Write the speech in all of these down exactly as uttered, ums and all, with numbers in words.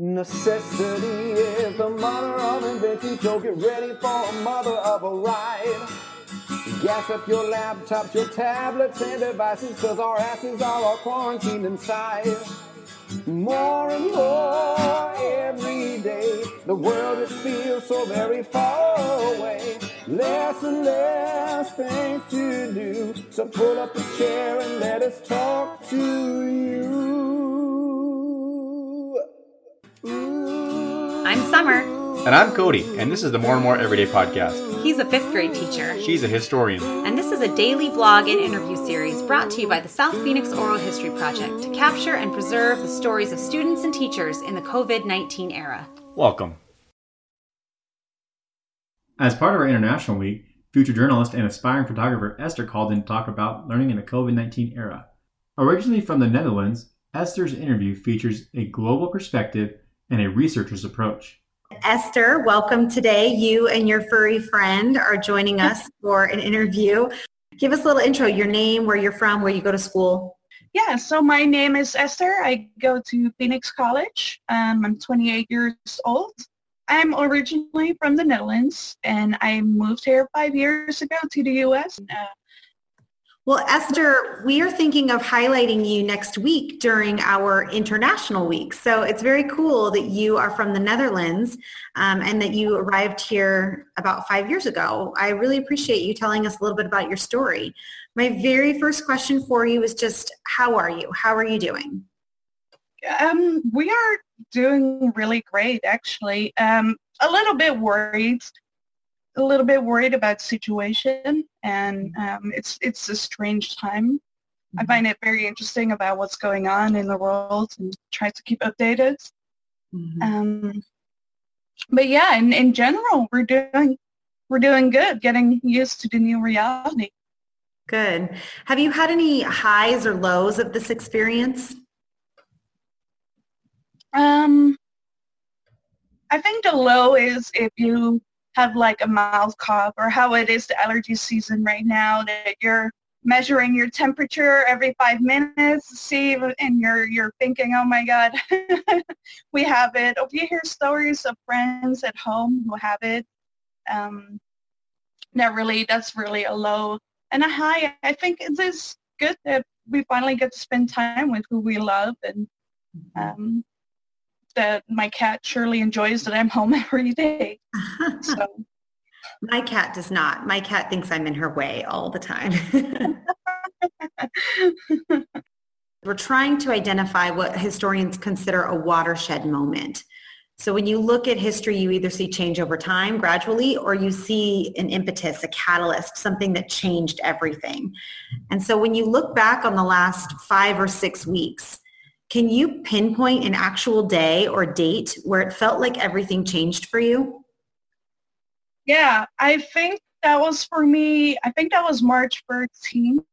Necessity is the mother of invention, so get ready for a mother of a ride. Gas up your laptops, your tablets, and devices, cause our asses are all quarantined inside. More and more every day, the world it feels so very far away. Less and less things to do, so pull up a chair and let us talk to you. Ooh. I'm Summer. And I'm Cody, and this is the More and More Everyday Podcast. He's a fifth grade teacher. She's a historian. And this is a daily blog and interview series brought to you by the South Phoenix Oral History Project to capture and preserve the stories of students and teachers in the covid nineteen era. Welcome. As part of our International Week, future journalist and aspiring photographer Esther called in to talk about learning in the covid nineteen era. Originally from the Netherlands, Esther's interview features a global perspective and a researcher's approach. Esther, welcome today. You and your furry friend are joining us for an interview. Give us a little intro, your name, where you're from, where you go to school. Yeah, so my name is Esther. I go to Phoenix College. Um, I'm twenty-eight years old. I'm originally from the Netherlands, and I moved here five years ago to the U S. Uh, Well, Esther, we are thinking of highlighting you next week during our International Week. So it's very cool that you are from the Netherlands um, and that you arrived here about five years ago. I really appreciate you telling us a little bit about your story. My very first question for you is just, how are you? How are you doing? Um, we are doing really great, actually. Um, a little bit worried. a little bit worried about the situation, and um, it's it's a strange time. Mm-hmm. I find it very interesting about what's going on in the world and try to keep updated. Mm-hmm. Um, but yeah, in, in general, we're doing we're doing good, getting used to the new reality. Good. Have you had any highs or lows of this experience? Um, I think the low is if you have like a mild cough, or how it is the allergy season right now, that you're measuring your temperature every five minutes to see, and you're you're thinking, oh my God, we have it. Or you hear stories of friends at home who have it. Um, that really, that's really a low. And a high, I think it is good that we finally get to spend time with who we love, and um, that my cat surely enjoys that I'm home every day. So. My cat does not. My cat thinks I'm in her way all the time. We're trying to identify what historians consider a watershed moment. So when you look at history, you either see change over time gradually, or you see an impetus, a catalyst, something that changed everything. And so when you look back on the last five or six weeks, can you pinpoint an actual day or date where it felt like everything changed for you? Yeah, I think that was for me, I think that was March thirteenth.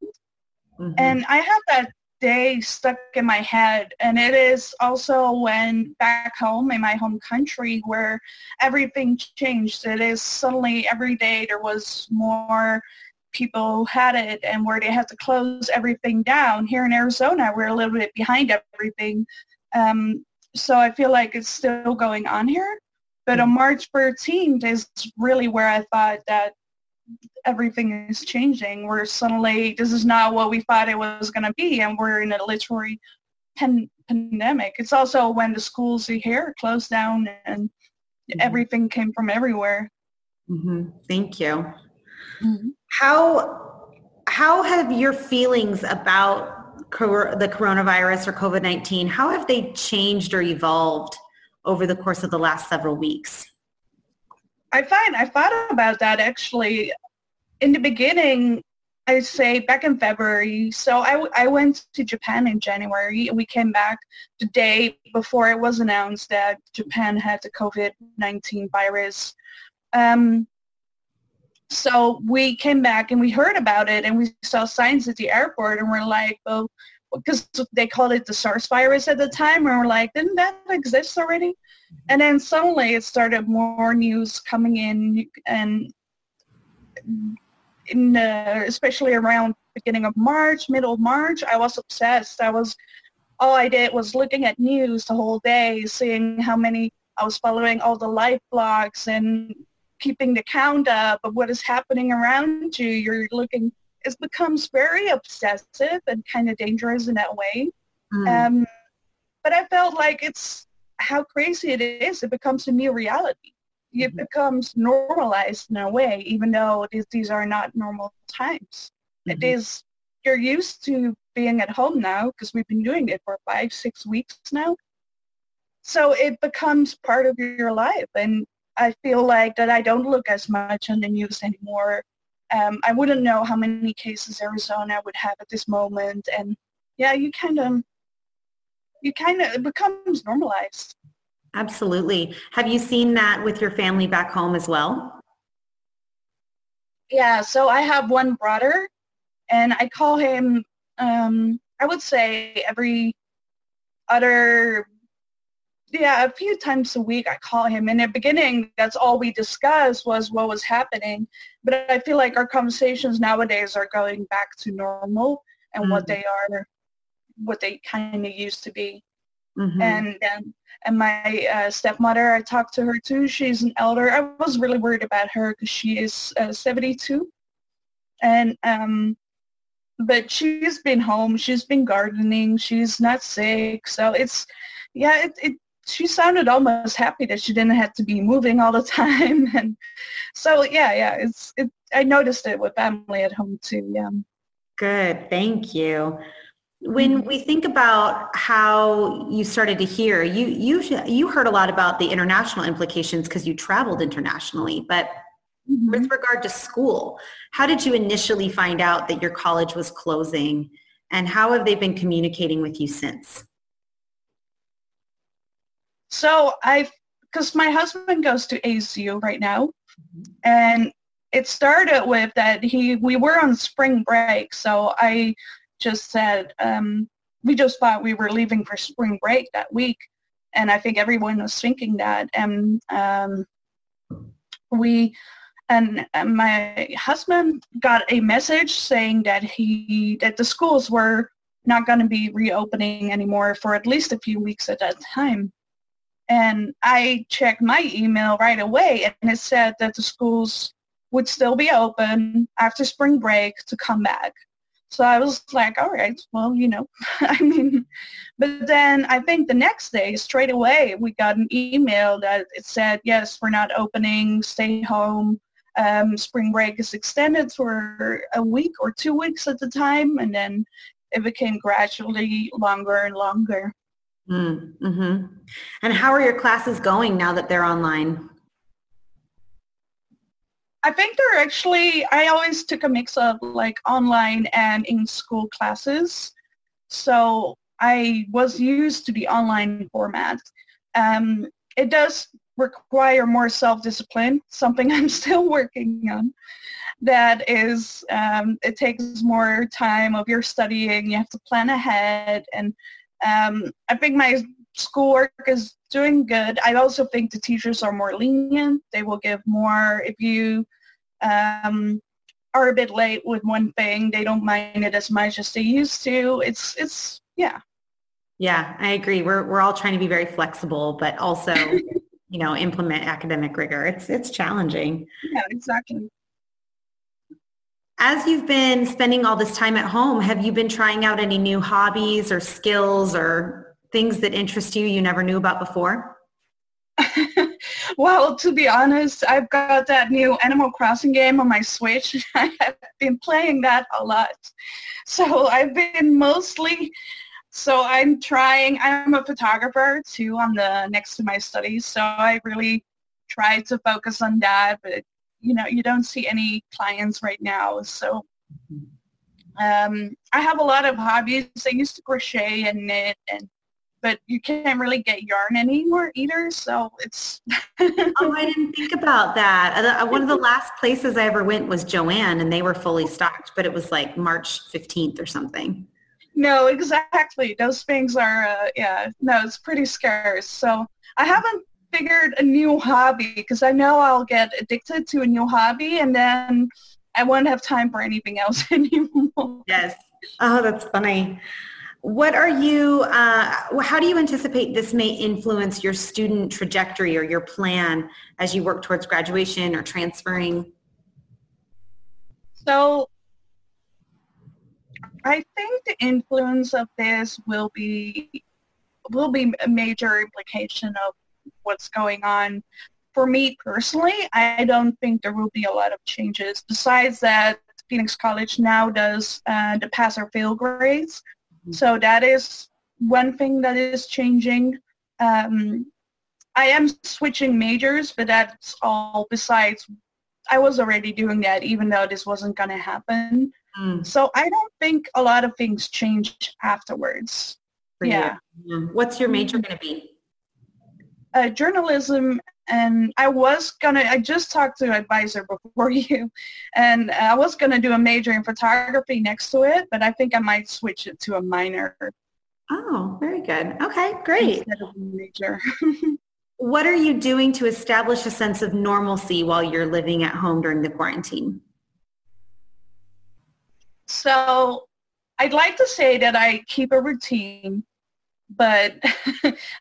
Mm-hmm. And I have that day stuck in my head. And it is also when back home in my home country where everything changed. It is suddenly every day there was more people who had it, and where they had to close everything down. Here in Arizona, we're a little bit behind everything. Um, so I feel like it's still going on here. But on March thirteenth is really where I thought that everything is changing, where suddenly this is not what we thought it was going to be, and we're in a literary pan- pandemic. It's also when the schools here closed down, and mm-hmm. everything came from everywhere. Mm-hmm. Thank you. Mm-hmm. How how have your feelings about cor- the coronavirus or covid nineteen, how have they changed or evolved over the course of the last several weeks? I find I thought about that actually. In the beginning, I say back in February, so I, I went to Japan in January, and we came back the day before it was announced that Japan had the covid nineteen virus. Um, So we came back and we heard about it, and we saw signs at the airport, and we're like, well, because they called it the SARS virus at the time, and we're like, didn't that exist already? And then suddenly it started more news coming in, and in, uh, especially around beginning of March, middle of March, I was obsessed. I was all I did was looking at news the whole day, seeing how many, I was following all the live blogs and keeping the count up of what is happening around you. You're looking, it becomes very obsessive and kind of dangerous in that way. Mm. Um, but I felt like it's how crazy it is. It becomes a new reality. It mm-hmm. becomes normalized in a way, even though these, these are not normal times. Mm-hmm. It is, you're used to being at home now because we've been doing it for five, six weeks now. So it becomes part of your life. And I feel like that I don't look as much on the news anymore. Um, I wouldn't know how many cases Arizona would have at this moment. And yeah, you kind of, you kind of, it becomes normalized. Absolutely. Have you seen that with your family back home as well? Yeah. So I have one brother and I call him, um, I would say every other Yeah, a few times a week I call him. In the beginning, that's all we discussed was what was happening. But I feel like our conversations nowadays are going back to normal and mm-hmm. what they are, what they kind of used to be. Mm-hmm. And, and and my uh, stepmother, I talked to her too. She's an elder. I was really worried about her because she is uh, seventy-two. And um, but she's been home. She's been gardening. She's not sick. So it's, yeah, it. it she sounded almost happy that she didn't have to be moving all the time. And so, yeah, yeah, it's, it, I noticed it with family at home too. Yeah. Good. Thank you. When we think about how you started to hear, you, you, you heard a lot about the international implications because you traveled internationally, but mm-hmm. with regard to school, how did you initially find out that your college was closing and how have they been communicating with you since? So I, because my husband goes to A S U right now, and it started with that he, we were on spring break, so I just said, um, we just thought we were leaving for spring break that week, and I think everyone was thinking that, and um, we, and, and my husband got a message saying that he, that the schools were not going to be reopening anymore for at least a few weeks at that time. And I checked my email right away, and it said that the schools would still be open after spring break to come back. So I was like, all right, well, you know, I mean, but then I think the next day, straight away, we got an email that it said, yes, we're not opening, stay home. Um, spring break is extended for a week or two weeks at the time, and then it became gradually longer and longer. Mm-hmm. And how are your classes going now that they're online? I think they're actually, I always took a mix of like online and in-school classes. So I was used to the online format. Um, it does require more self-discipline, something I'm still working on. That is, um, it takes more time of your studying. You have to plan ahead and Um, I think my schoolwork is doing good. I also think the teachers are more lenient. They will give more. If you um, are a bit late with one thing, they don't mind it as much as they used to. It's, it's, yeah. Yeah, I agree. We're, we're all trying to be very flexible, but also, you know, implement academic rigor. It's, it's challenging. Yeah, exactly. As you've been spending all this time at home, have you been trying out any new hobbies or skills or things that interest you you never knew about before? Well, to be honest, I've got that new Animal Crossing game on my Switch. I have been playing that a lot. So I've been mostly, so I'm trying, I'm a photographer too on the next to my studies. So I really try to focus on that, but it, you know, you don't see any clients right now. So um, I have a lot of hobbies. I used to crochet and knit, and but you can't really get yarn anymore either. So it's... Oh, I didn't think about that. One of the last places I ever went was Joanne, and they were fully stocked, but it was like March fifteenth or something. No, exactly. Those things are, uh, yeah, no, it's pretty scarce. So I haven't figured a new hobby because I know I'll get addicted to a new hobby and then I won't have time for anything else anymore. Yes. Oh, that's funny. What are you, uh, how do you anticipate this may influence your student trajectory or your plan as you work towards graduation or transferring? So I think the influence of this will be, will be a major implication of what's going on. For me personally, I don't think there will be a lot of changes besides that Phoenix College now does uh, the pass or fail grades. So that is one thing that is changing. Um, I am switching majors, but that's all. Besides, I was already doing that, even though this wasn't going to happen. Mm. So I don't think a lot of things change afterwards. For yeah. You. What's your major going to be? Uh, journalism. And I was going to, I just talked to an advisor before you, and I was going to do a major in photography next to it, but I think I might switch it to a minor. Oh, very good. Okay, great. Instead of a major. What are you doing to establish a sense of normalcy while you're living at home during the quarantine? So I'd like to say that I keep a routine, but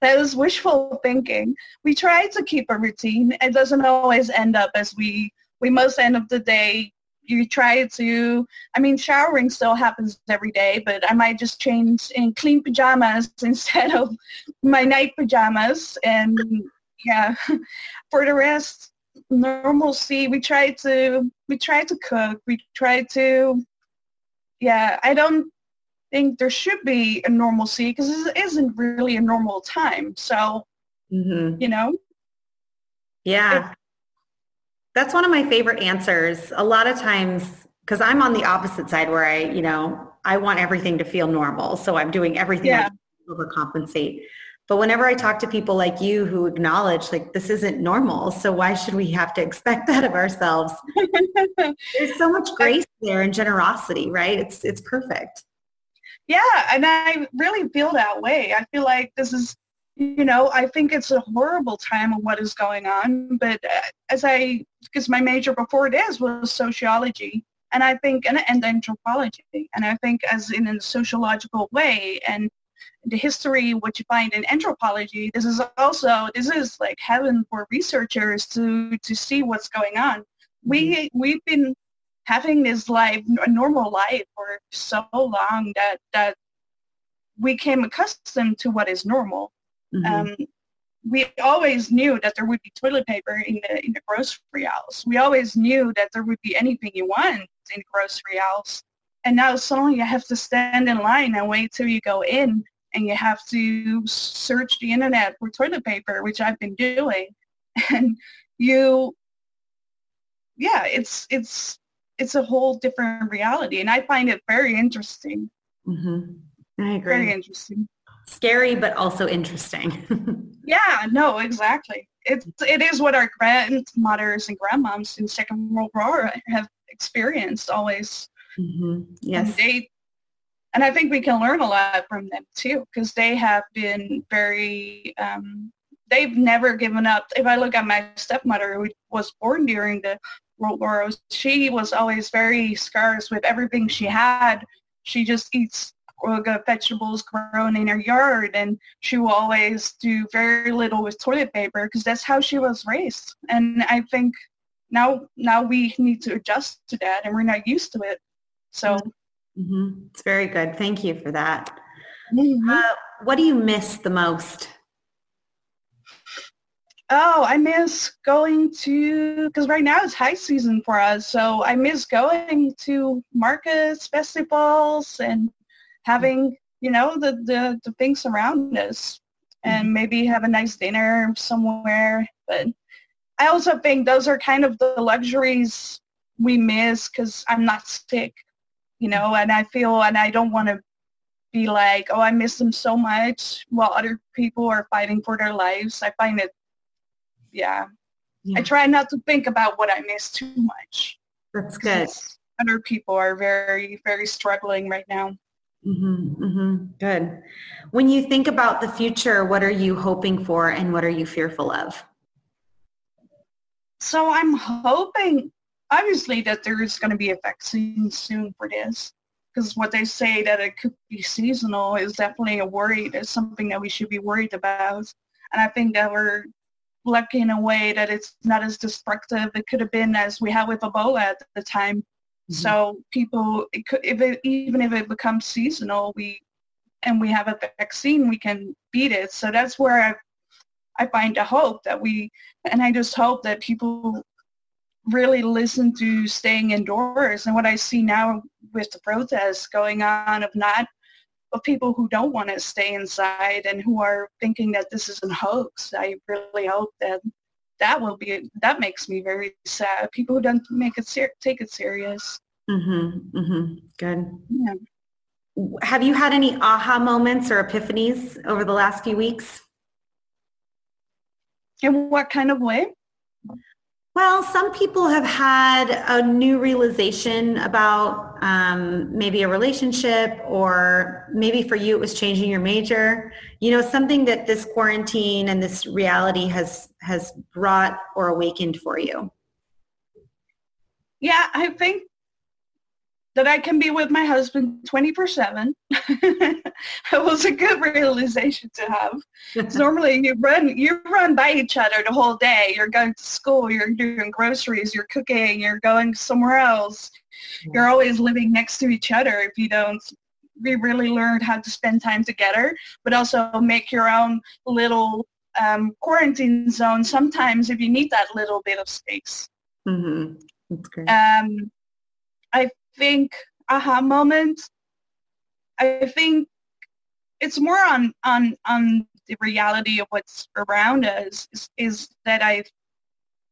that was wishful thinking. We try to keep a routine. It doesn't always end up as we, we most end of the day. You try to, I mean, showering still happens every day, but I might just change in clean pajamas instead of my night pajamas. And yeah, for the rest, normalcy, we try to, we try to cook. We try to, yeah, I don't, think there should be a normalcy because it isn't really a normal time. So, mm-hmm. you know. Yeah. It, That's one of my favorite answers. A lot of times, because I'm on the opposite side where I, you know, I want everything to feel normal. So I'm doing everything yeah. I can to overcompensate. But whenever I talk to people like you who acknowledge like this isn't normal, so why should we have to expect that of ourselves? There's so much grace there and generosity, right? It's it's perfect. Yeah, and I really feel that way. I feel like this is, you know, I think it's a horrible time of what is going on. But as I, because my major before this was sociology, and I think, and, and anthropology, and I think as in a sociological way, and the history, what you find in anthropology, this is also, this is like heaven for researchers to, to see what's going on. We, we've been having this life, a normal life for so long that, that we came accustomed to what is normal. Mm-hmm. Um, we always knew that there would be toilet paper in the, in the grocery aisles. We always knew that there would be anything you want in the grocery aisles. And now suddenly you have to stand in line and wait till you go in, and you have to search the internet for toilet paper, which I've been doing. And you, yeah, it's, it's, it's a whole different reality, and I find it very interesting. Mm-hmm. I agree. Very interesting. Scary, but also interesting. Yeah, no, exactly. It, it is what our grandmothers and grandmoms in Second World War have experienced always. Mm-hmm. Yes. And, they, and I think we can learn a lot from them, too, because they have been very... Um, they've never given up. If I look at my stepmother, who was born during the World War, she was always very scarce with everything she had. She just eats vegetables grown in her yard, and she will always do very little with toilet paper because that's how she was raised. And I think now now we need to adjust to that, and we're not used to it. So mm-hmm. It's very good. Thank you for that. Mm-hmm. Uh, what do you miss the most? Oh, I miss going to, because right now it's high season for us, so I miss going to markets, festivals, and having, you know, the, the, the things around us, and maybe have a nice dinner somewhere. But I also think those are kind of the luxuries we miss, because I'm not sick, you know, and I feel, and I don't want to be like, oh, I miss them so much, while other people are fighting for their lives. I find it Yeah. yeah, I try not to think about what I miss too much. That's good. Other people are very, very struggling right now. Mm-hmm, mm-hmm. Good. When you think about the future, what are you hoping for, and what are you fearful of? So I'm hoping, obviously, that there is going to be a vaccine soon for this. because what they say that it could be seasonal is definitely a worry. That's something that we should be worried about. And I think that we're lucky in a way that it's not as destructive. It could have been as we had with Ebola at the time. Mm-hmm. So people, it could, if it, even if it becomes seasonal, we and we have a vaccine, we can beat it. So that's where I I find a hope that we, and I just hope that people really listen to staying indoors. And what I see now with the protests going on of not, of people who don't want to stay inside and who are thinking that this is a hoax, I really hope that that will be, that makes me very sad. People who don't make it, ser- take it serious. Mm-hmm, mm-hmm, good. Yeah. Have you had any aha moments or epiphanies over the last few weeks? In what kind of way? Well, some people have had a new realization about um, maybe a relationship, or maybe for you it was changing your major. You know, something that this quarantine and this reality has has brought or awakened for you. Yeah, I think that I can be with my husband twenty-four seven. It was a good realization to have. Normally you run you run by each other the whole day. You're going to school, you're doing groceries, you're cooking, you're going somewhere else. You're always living next to each other if you don't. We really learned how to spend time together, but also make your own little um, quarantine zone sometimes if you need that little bit of space. Mm-hmm. That's great. Um, I think aha moment, I think it's more on on on the reality of what's around us is, is that I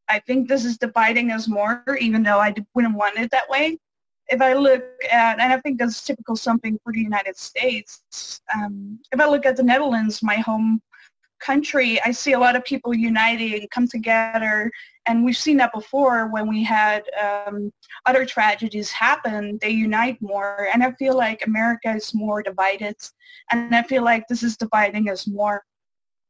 I think this is dividing us more, even though I wouldn't want it that way. If I look at, and I think that's typical something for the United States, um, if I look at the Netherlands, my home country, I see a lot of people united and come together. And we've seen that before when we had um, other tragedies happen, they unite more. And I feel like America is more divided. And I feel like this is dividing us more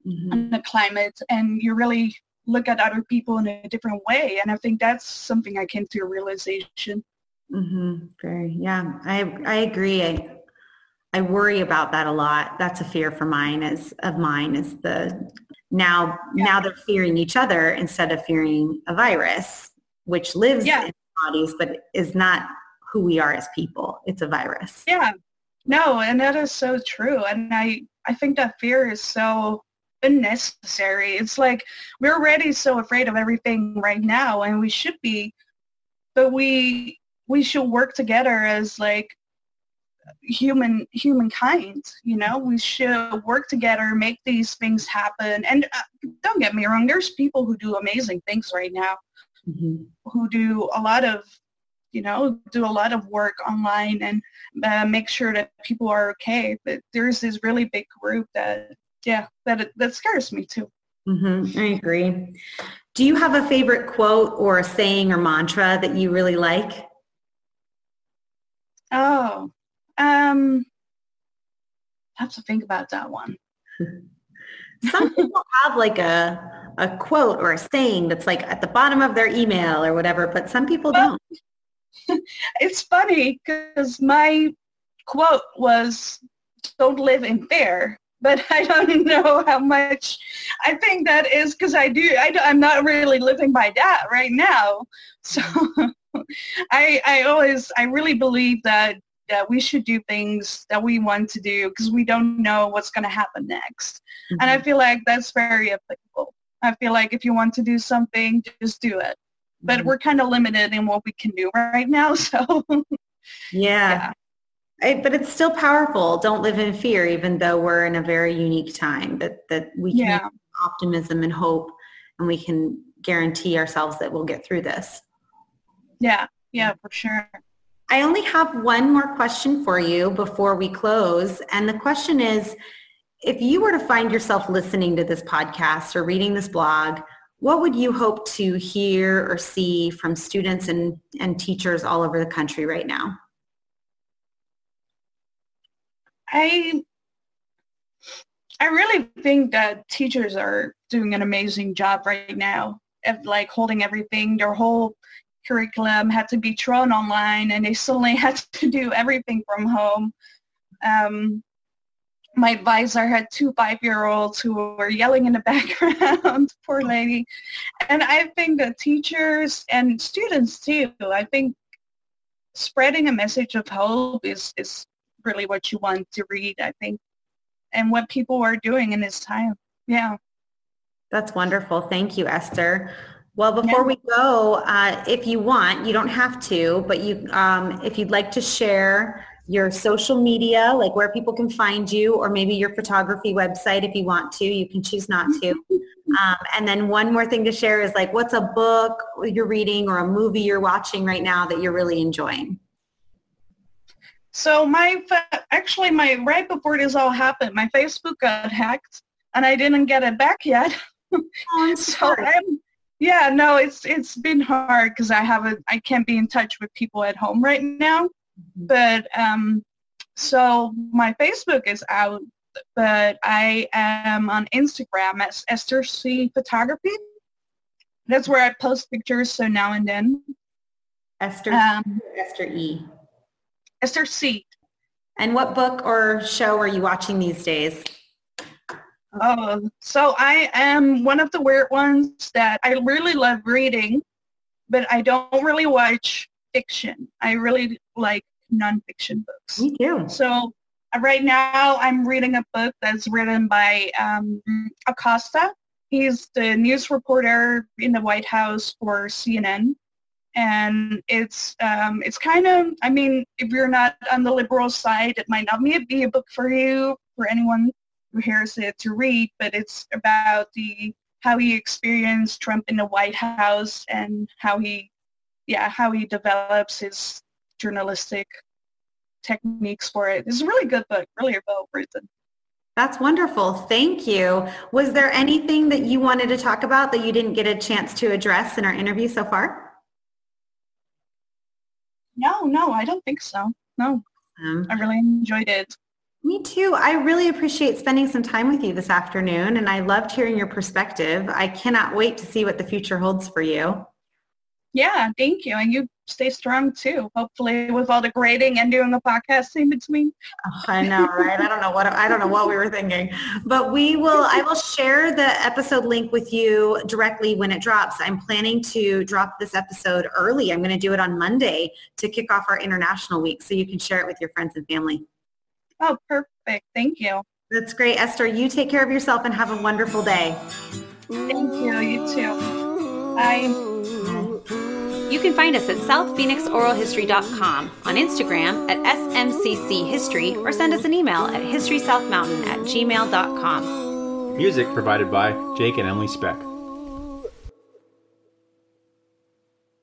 mm-hmm. on the climate. And you really look at other people in a different way. And I think that's something I came to a realization. Mm-hmm. Very, yeah, I I agree. I, I worry about that a lot. That's a fear for mine is of mine is the now yeah. now they're fearing each other instead of fearing a virus, which lives yeah. in our bodies but is not who we are as people. It's a virus. Yeah. No, and that is so true. And I, I think that fear is so unnecessary. It's like we're already so afraid of everything right now, and we should be, but we we should work together as like human humankind. You know, we should work together, make these things happen. And uh, don't get me wrong, there's people who do amazing things right now mm-hmm. who do a lot of you know do a lot of work online and uh, make sure that people are okay, but there's this really big group that yeah that that scares me too. Mm-hmm. I agree. Do you have a favorite quote or a saying or mantra that you really like? oh Um, I have to think about that one. Some people have like a a quote or a saying that's like at the bottom of their email or whatever, but some people well, don't. It's funny because my quote was "Don't live in fear," but I don't know how much. I think that is because I do. I do, I'm not really living by that right now. So I I always I really believe that. that we should do things that we want to do because we don't know what's going to happen next. Mm-hmm. And I feel like that's very applicable. I feel like if you want to do something, just do it. Mm-hmm. But we're kind of limited in what we can do right now. So yeah, yeah. I, but it's still powerful. Don't live in fear, even though we're in a very unique time that, that we can yeah. have optimism and hope, and we can guarantee ourselves that we'll get through this. Yeah. Yeah, for sure. I only have one more question for you before we close. And the question is, if you were to find yourself listening to this podcast or reading this blog, what would you hope to hear or see from students and, and teachers all over the country right now? I, I really think that teachers are doing an amazing job right now of like holding everything, their whole curriculum had to be thrown online, and they suddenly had to do everything from home. Um, my advisor had two five-year-olds who were yelling in the background, poor lady. And I think that teachers and students too, I think spreading a message of hope is, is really what you want to read, I think, and what people are doing in this time. Yeah. That's wonderful. Thank you, Esther. Well, before yeah. we go, uh, if you want, you don't have to, but you, um, if you'd like to share your social media, like where people can find you, or maybe your photography website, if you want to, you can choose not to. Um, and then one more thing to share is like, what's a book you're reading or a movie you're watching right now that you're really enjoying? So my, actually my, right before this all happened, my Facebook got hacked and I didn't get it back yet. Oh, so I'm, yeah, no, it's, it's been hard because I haven't, I can't be in touch with people at home right now. But um, so my Facebook is out, but I am on Instagram as Esther C Photography. That's where I post pictures, so now and then. Esther, um, Esther E. Esther C. And what book or show are you watching these days? Oh, so I am one of the weird ones that I really love reading, but I don't really watch fiction. I really like nonfiction books. Me too. So uh, right now I'm reading a book that's written by um, Acosta. He's the news reporter in the White House for C N N. And it's um, it's kind of, I mean, if you're not on the liberal side, it might not be a book for you, for anyone who hears it to read, but it's about the how he experienced Trump in the White House and how he, yeah, how he develops his journalistic techniques for it. It's a really good book, really well written. That's wonderful. Thank you. Was there anything that you wanted to talk about that you didn't get a chance to address in our interview so far? No, no, I don't think so. No, um, I really enjoyed it. Me too. I really appreciate spending some time with you this afternoon, and I loved hearing your perspective. I cannot wait to see what the future holds for you. Yeah, thank you. And you stay strong too, hopefully, with all the grading and doing the podcast in between. Oh, I know, right? I don't know what I don't know what we were thinking. But we will I will share the episode link with you directly when it drops. I'm planning to drop this episode early. I'm going to do it on Monday to kick off our International Week, so you can share it with your friends and family. Oh, perfect. Thank you. That's great, Esther. You take care of yourself and have a wonderful day. Thank you. You too. Bye. You can find us at south phoenix oral history dot com, on Instagram at S M C C History, or send us an email at history south mountain at gmail dot com. Music provided by Jake and Emily Speck.